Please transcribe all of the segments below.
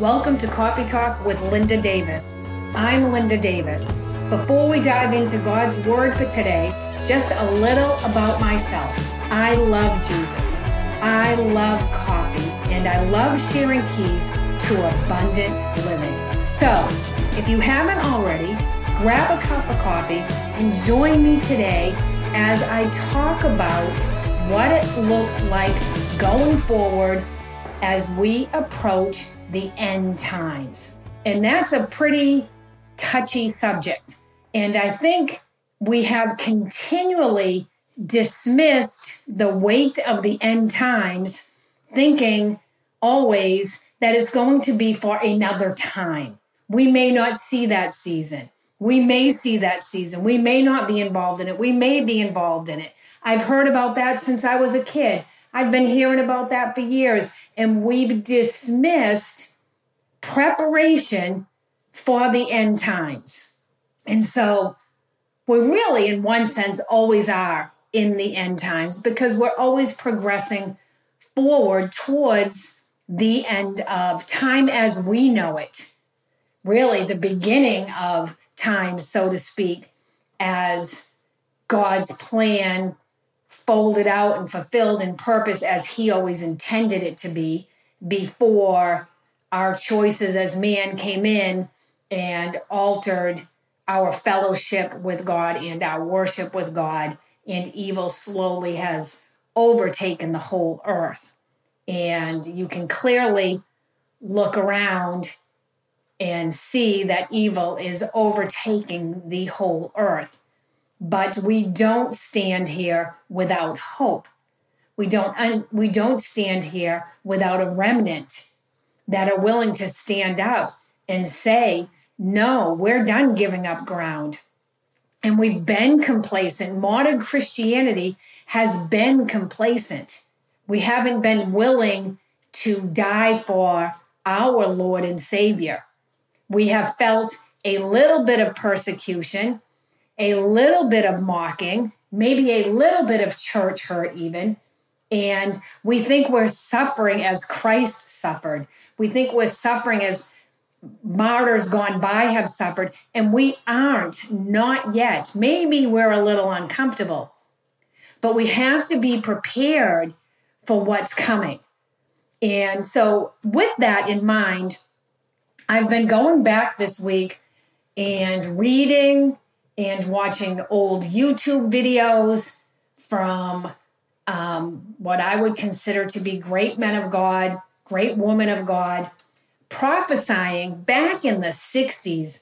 Welcome to Coffee Talk with Linda Davis. I'm Linda Davis. Before we dive into God's Word for today, just a little about myself. I love Jesus. I love coffee, and I love sharing keys to abundant living. So, if you haven't already, grab a cup of coffee and join me today as I talk about what it looks like going forward as we approach the end times. And that's a pretty touchy subject. And I think we have continually dismissed the weight of the end times, thinking always that it's going to be for another time. We may not see that season. We may see that season. We may not be involved in it. We may be involved in it. I've heard about that since I was a kid. I've been hearing about that for years. And we've dismissed preparation for the end times. And so we really, in one sense, always are in the end times because we're always progressing forward towards the end of time as we know it. Really, the beginning of time, so to speak, as God's plan folded out and fulfilled in purpose as he always intended it to be before our choices as man came in and altered our fellowship with God and our worship with God, and evil slowly has overtaken the whole earth. And you can clearly look around and see that evil is overtaking the whole earth. But we don't stand here without hope. We don't stand here without a remnant that are willing to stand up and say, no, we're done giving up ground. And we've been complacent. Modern Christianity has been complacent. We haven't been willing to die for our Lord and Savior. We have felt a little bit of persecution, a little bit of mocking, maybe a little bit of church hurt even. And we think we're suffering as Christ suffered. We think we're suffering as martyrs gone by have suffered, and we aren't, not yet. Maybe we're a little uncomfortable, but we have to be prepared for what's coming. And so with that in mind, I've been going back this week and reading and watching old YouTube videos from what I would consider to be great men of God, great women of God, prophesying back in the 60s,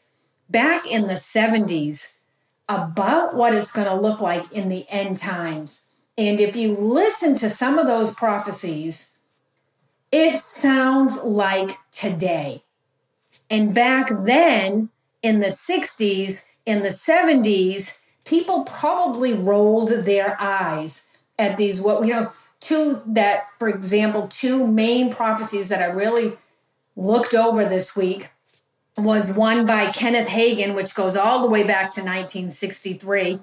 back in the 70s, about what it's going to look like in the end times. And if you listen to some of those prophecies, it sounds like today. And back then, in the 60s, in the 70s, people probably rolled their eyes at these, for example, two main prophecies that I really looked over this week was one by Kenneth Hagin, which goes all the way back to 1963.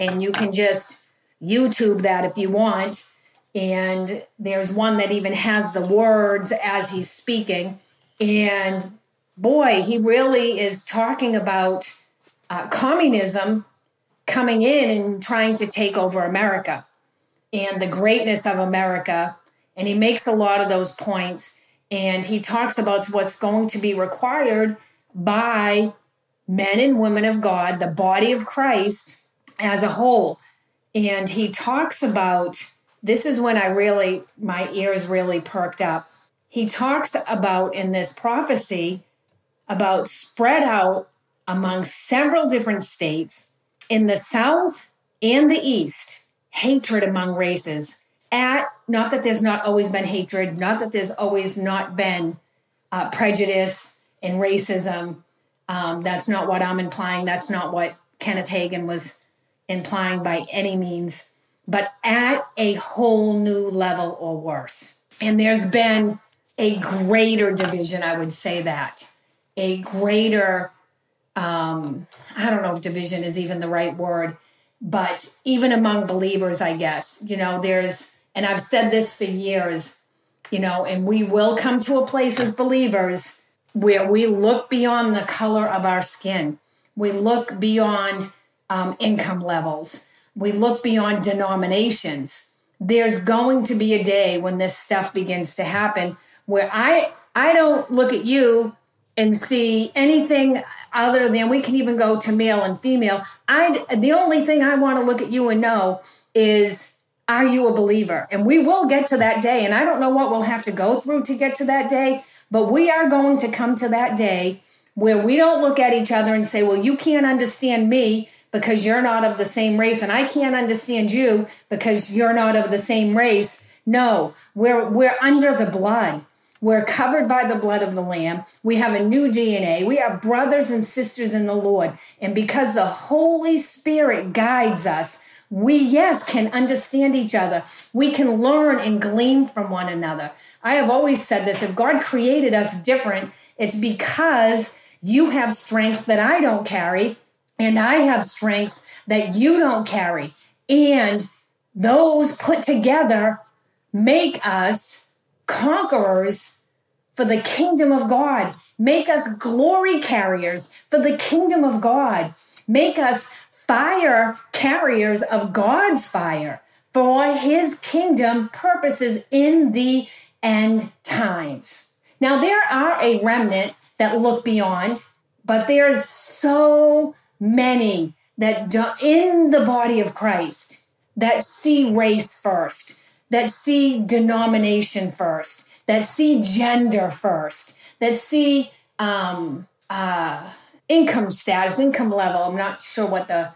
And you can just YouTube that if you want. And there's one that even has the words as he's speaking. And boy, he really is talking about communism coming in and trying to take over America and the greatness of America. And he makes a lot of those points. And he talks about what's going to be required by men and women of God, the body of Christ as a whole. And he talks about, this is when my ears really perked up. He talks about in this prophecy about spread out among several different states in the South and the East, hatred among races. Not that there's not always been hatred, not that there's always not been prejudice and racism. That's not what I'm implying. That's not what Kenneth Hagin was implying by any means, but at a whole new level or worse. And there's been a greater division, I would say that. A greater, I don't know if division is even the right word, but even among believers, I guess, there's, and I've said this for years, and we will come to a place as believers where we look beyond the color of our skin. We look beyond income levels. We look beyond denominations. There's going to be a day when this stuff begins to happen where I don't look at you and see anything other than, we can even go to male and female. The only thing I want to look at you and know is, are you a believer? And we will get to that day. And I don't know what we'll have to go through to get to that day, but we are going to come to that day where we don't look at each other and say, well, you can't understand me because you're not of the same race, and I can't understand you because you're not of the same race. No, we're under the blood. We're covered by the blood of the Lamb. We have a new DNA. We are brothers and sisters in the Lord. And because the Holy Spirit guides us, we, yes, can understand each other. We can learn and glean from one another. I have always said this. If God created us different, it's because you have strengths that I don't carry, and I have strengths that you don't carry. And those put together make us conquerors for the kingdom of God, make us glory carriers for the kingdom of God, make us fire carriers of God's fire for his kingdom purposes in the end times. Now, there are a remnant that look beyond, but there's so many that in the body of Christ that see race first, that see denomination first, that see gender first, that see income status, income level. I'm not sure what the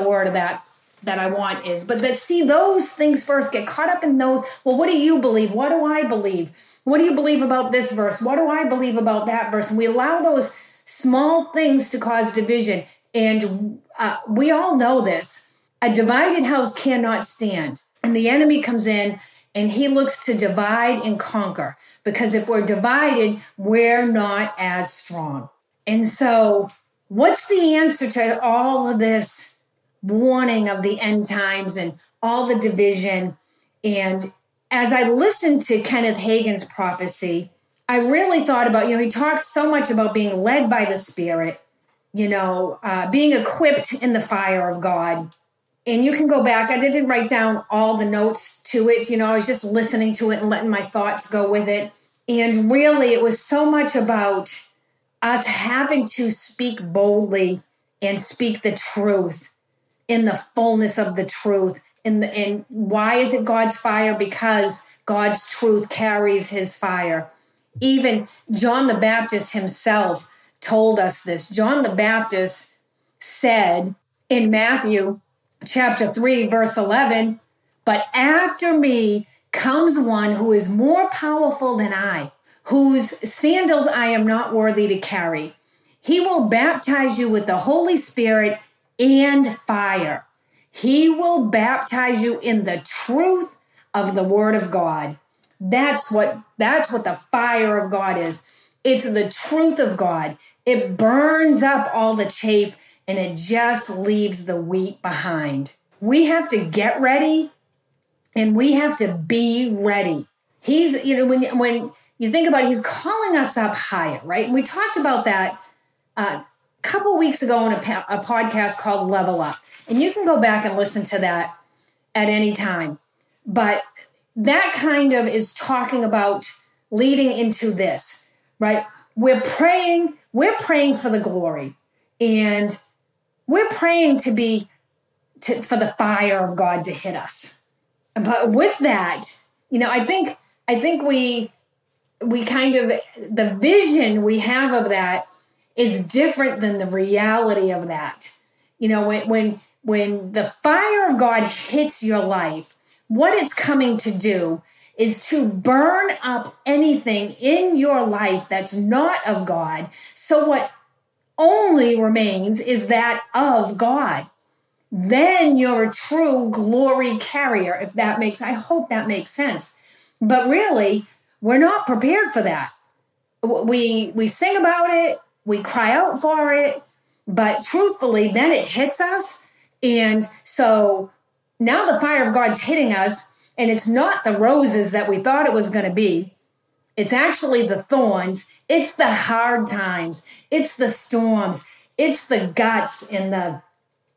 word of that I want is, but that see those things first, get caught up in those. Well, what do you believe? What do I believe? What do you believe about this verse? What do I believe about that verse? And we allow those small things to cause division. And we all know this. A divided house cannot stand. And the enemy comes in and he looks to divide and conquer, because if we're divided, we're not as strong. And so what's the answer to all of this warning of the end times and all the division? And as I listened to Kenneth Hagin's prophecy, I really thought about, he talks so much about being led by the Spirit, being equipped in the fire of God. And you can go back. I didn't write down all the notes to it. I was just listening to it and letting my thoughts go with it. And really, it was so much about us having to speak boldly and speak the truth in the fullness of the truth. And why is it God's fire? Because God's truth carries his fire. Even John the Baptist himself told us this. John the Baptist said in Matthew Chapter 3, verse 11, but after me comes one who is more powerful than I, whose sandals I am not worthy to carry. He will baptize you with the Holy Spirit and fire. He will baptize you in the truth of the word of God. That's what the fire of God is. It's the truth of God. It burns up all the chaff, and it just leaves the wheat behind. We have to get ready, and we have to be ready. He's, when you think about it, he's calling us up higher, right? And we talked about that a couple weeks ago on a podcast called Level Up. And you can go back and listen to that at any time. But that kind of is talking about leading into this, right? We're praying for the glory. And we're praying for the fire of God to hit us. But with that, I think we kind of, the vision we have of that is different than the reality of that. When the fire of God hits your life, what it's coming to do is to burn up anything in your life that's not of God. So what only remains is that of God. Then you're a true glory carrier, if that makes, I hope that makes sense. But really, we're not prepared for that. We sing about it, we cry out for it, but truthfully, then it hits us. And so now the fire of God's hitting us, and it's not the roses that we thought it was going to be. It's actually the thorns. It's the hard times. It's the storms. It's the guts and the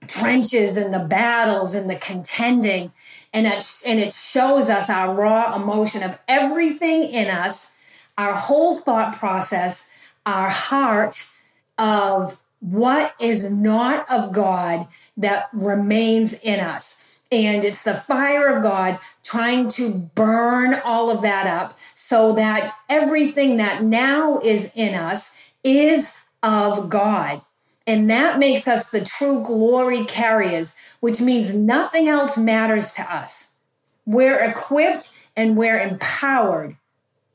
trenches and the battles and the contending. And it shows us our raw emotion of everything in us, our whole thought process, our heart of what is not of God that remains in us. And it's the fire of God trying to burn all of that up so that everything that now is in us is of God. And that makes us the true glory carriers, which means nothing else matters to us. We're equipped and we're empowered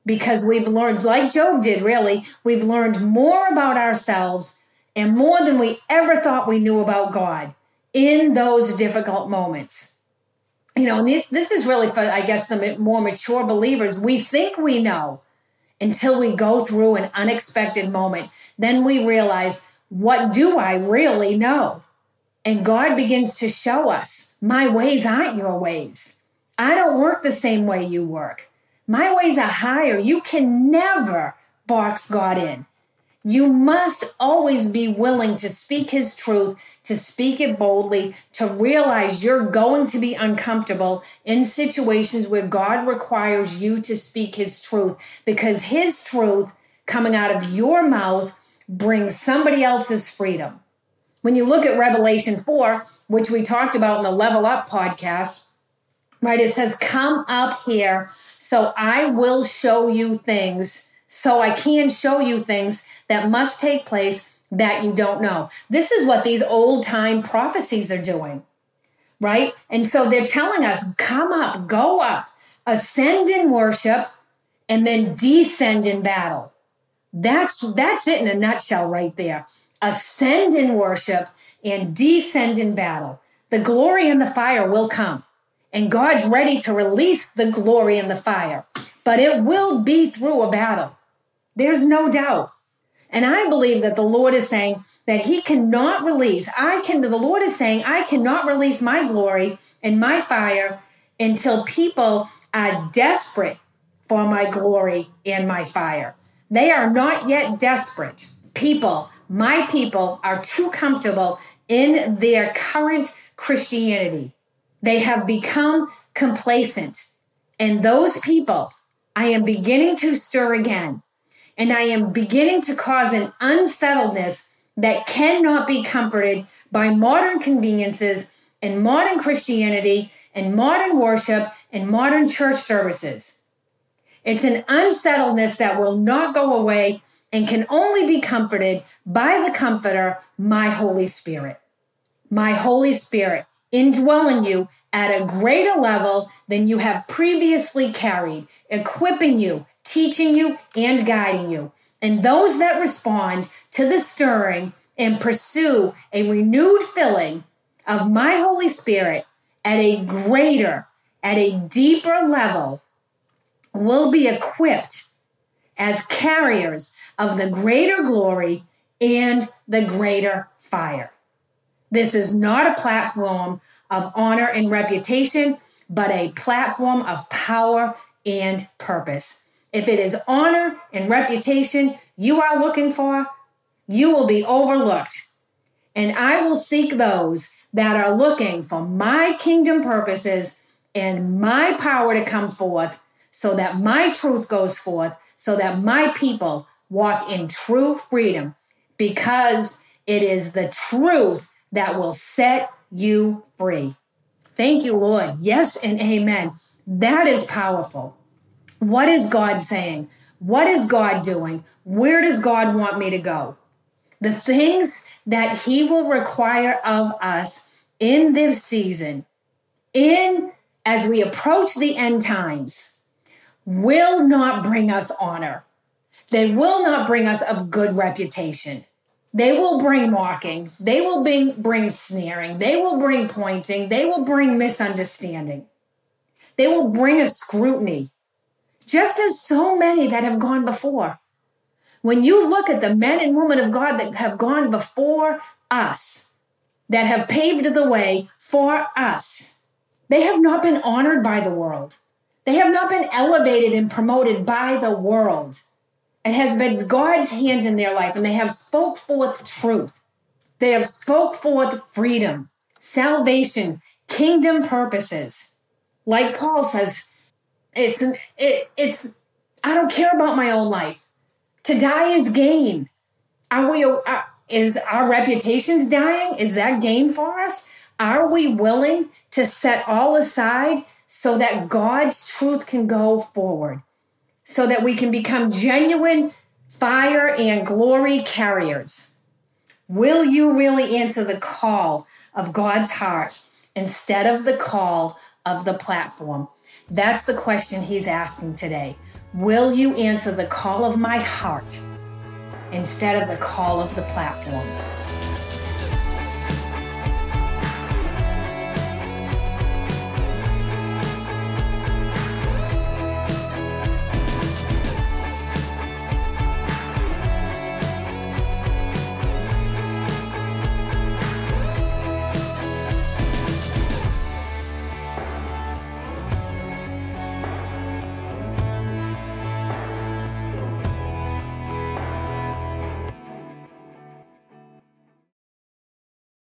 because we've learned, like Job did really, we've learned more about ourselves and more than we ever thought we knew about God in those difficult moments. You know, and this is really for, I guess, the more mature believers. We think we know until we go through an unexpected moment. Then we realize, what do I really know? And God begins to show us, my ways aren't your ways. I don't work the same way you work. My ways are higher. You can never box God in. You must always be willing to speak his truth, to speak it boldly, to realize you're going to be uncomfortable in situations where God requires you to speak his truth, because his truth coming out of your mouth brings somebody else's freedom. When you look at Revelation 4, which we talked about in the Level Up podcast, right, it says, come up here so I will show you things. So I can show you things that must take place that you don't know. This is what these old time prophecies are doing, right? And so they're telling us, come up, go up, ascend in worship, and then descend in battle. That's it in a nutshell right there. Ascend in worship and descend in battle. The glory and the fire will come. And God's ready to release the glory and the fire. But it will be through a battle. There's no doubt. And I believe that the Lord is saying that he cannot release. The Lord is saying, I cannot release my glory and my fire until people are desperate for my glory and my fire. They are not yet desperate. People, my people, are too comfortable in their current Christianity. They have become complacent. And those people, I am beginning to stir again, and I am beginning to cause an unsettledness that cannot be comforted by modern conveniences and modern Christianity and modern worship and modern church services. It's an unsettledness that will not go away and can only be comforted by the Comforter, my Holy Spirit. My Holy Spirit indwelling you at a greater level than you have previously carried, equipping you, teaching you, and guiding you. And those that respond to the stirring and pursue a renewed filling of my Holy Spirit at a greater, at a deeper level, will be equipped as carriers of the greater glory and the greater fire. This is not a platform of honor and reputation, but a platform of power and purpose. If it is honor and reputation you are looking for, you will be overlooked. And I will seek those that are looking for my kingdom purposes and my power to come forth so that my truth goes forth, so that my people walk in true freedom, because it is the truth that will set you free. Thank you, Lord. Yes and amen. That is powerful. What is God saying? What is God doing? Where does God want me to go? The things that he will require of us in this season, as we approach the end times, will not bring us honor. They will not bring us a good reputation. They will bring mocking. They will bring sneering. They will bring pointing. They will bring misunderstanding. They will bring a scrutiny, just as so many that have gone before. When you look at the men and women of God that have gone before us, that have paved the way for us, they have not been honored by the world. They have not been elevated and promoted by the world. It has been God's hand in their life, and they have spoke forth truth. They have spoke forth freedom, salvation, kingdom purposes. Like Paul says, I don't care about my own life. To die is gain. Is our reputations dying? Is that gain for us? Are we willing to set all aside so that God's truth can go forward? So that we can become genuine fire and glory carriers? Will you really answer the call of God's heart instead of the call of the platform? That's the question he's asking today. Will you answer the call of my heart instead of the call of the platform?